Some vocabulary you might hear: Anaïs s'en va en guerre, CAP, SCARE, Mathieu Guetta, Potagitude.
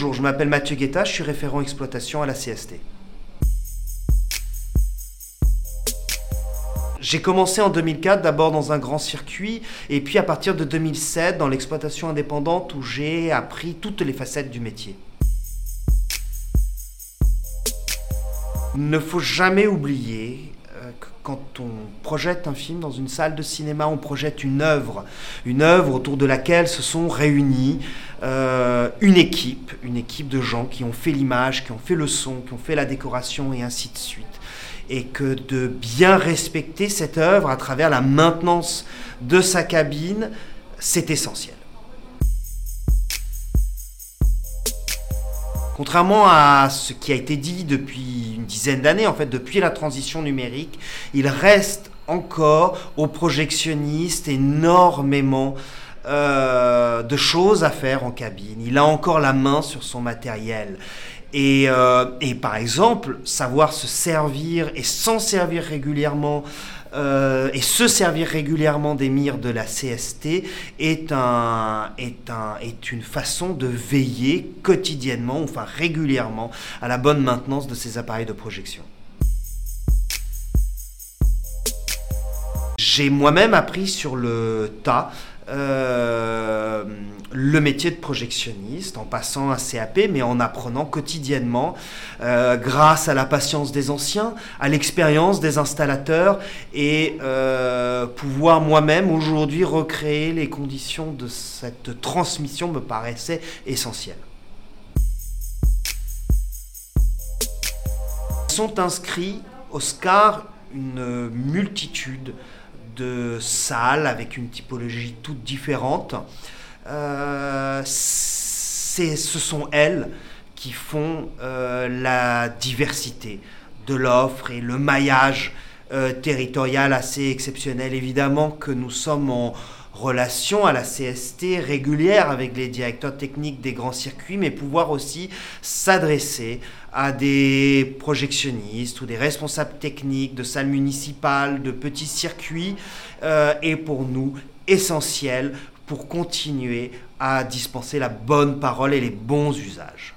Bonjour, je m'appelle Mathieu Guetta, je suis référent exploitation à la CST. J'ai commencé en 2004, d'abord dans un grand circuit, et puis à partir de 2007 dans l'exploitation indépendante où j'ai appris toutes les facettes du métier. Il ne faut jamais oublier que quand on projette un film dans une salle de cinéma, on projette une œuvre autour de laquelle se sont réunis une équipe de gens qui ont fait l'image, qui ont fait le son, qui ont fait la décoration et ainsi de suite. Et que de bien respecter cette œuvre à travers la maintenance de sa cabine, c'est essentiel. Contrairement à ce qui a été dit depuis une dizaine d'années, en fait, depuis la transition numérique, il reste encore aux projectionnistes énormément de choses à faire en cabine. Il a encore la main sur son matériel. Et par exemple, savoir se servir et s'en servir régulièrement des mires de la CST est une façon de veiller quotidiennement, enfin régulièrement, à la bonne maintenance de ces appareils de projection. J'ai moi-même appris sur le tas le métier de projectionniste en passant un CAP, mais en apprenant quotidiennement grâce à la patience des anciens, à l'expérience des installateurs et pouvoir moi-même aujourd'hui recréer les conditions de cette transmission me paraissait essentiel. Sont inscrits au SCARE une multitude de salles avec une typologie toute différente. Ce sont elles qui font la diversité de l'offre et le maillage territorial assez exceptionnel. Évidemment que nous sommes en relation à la CST régulière avec les directeurs techniques des grands circuits, mais pouvoir aussi s'adresser à des projectionnistes ou des responsables techniques de salles municipales, de petits circuits, est pour nous essentiel pour continuer à dispenser la bonne parole et les bons usages.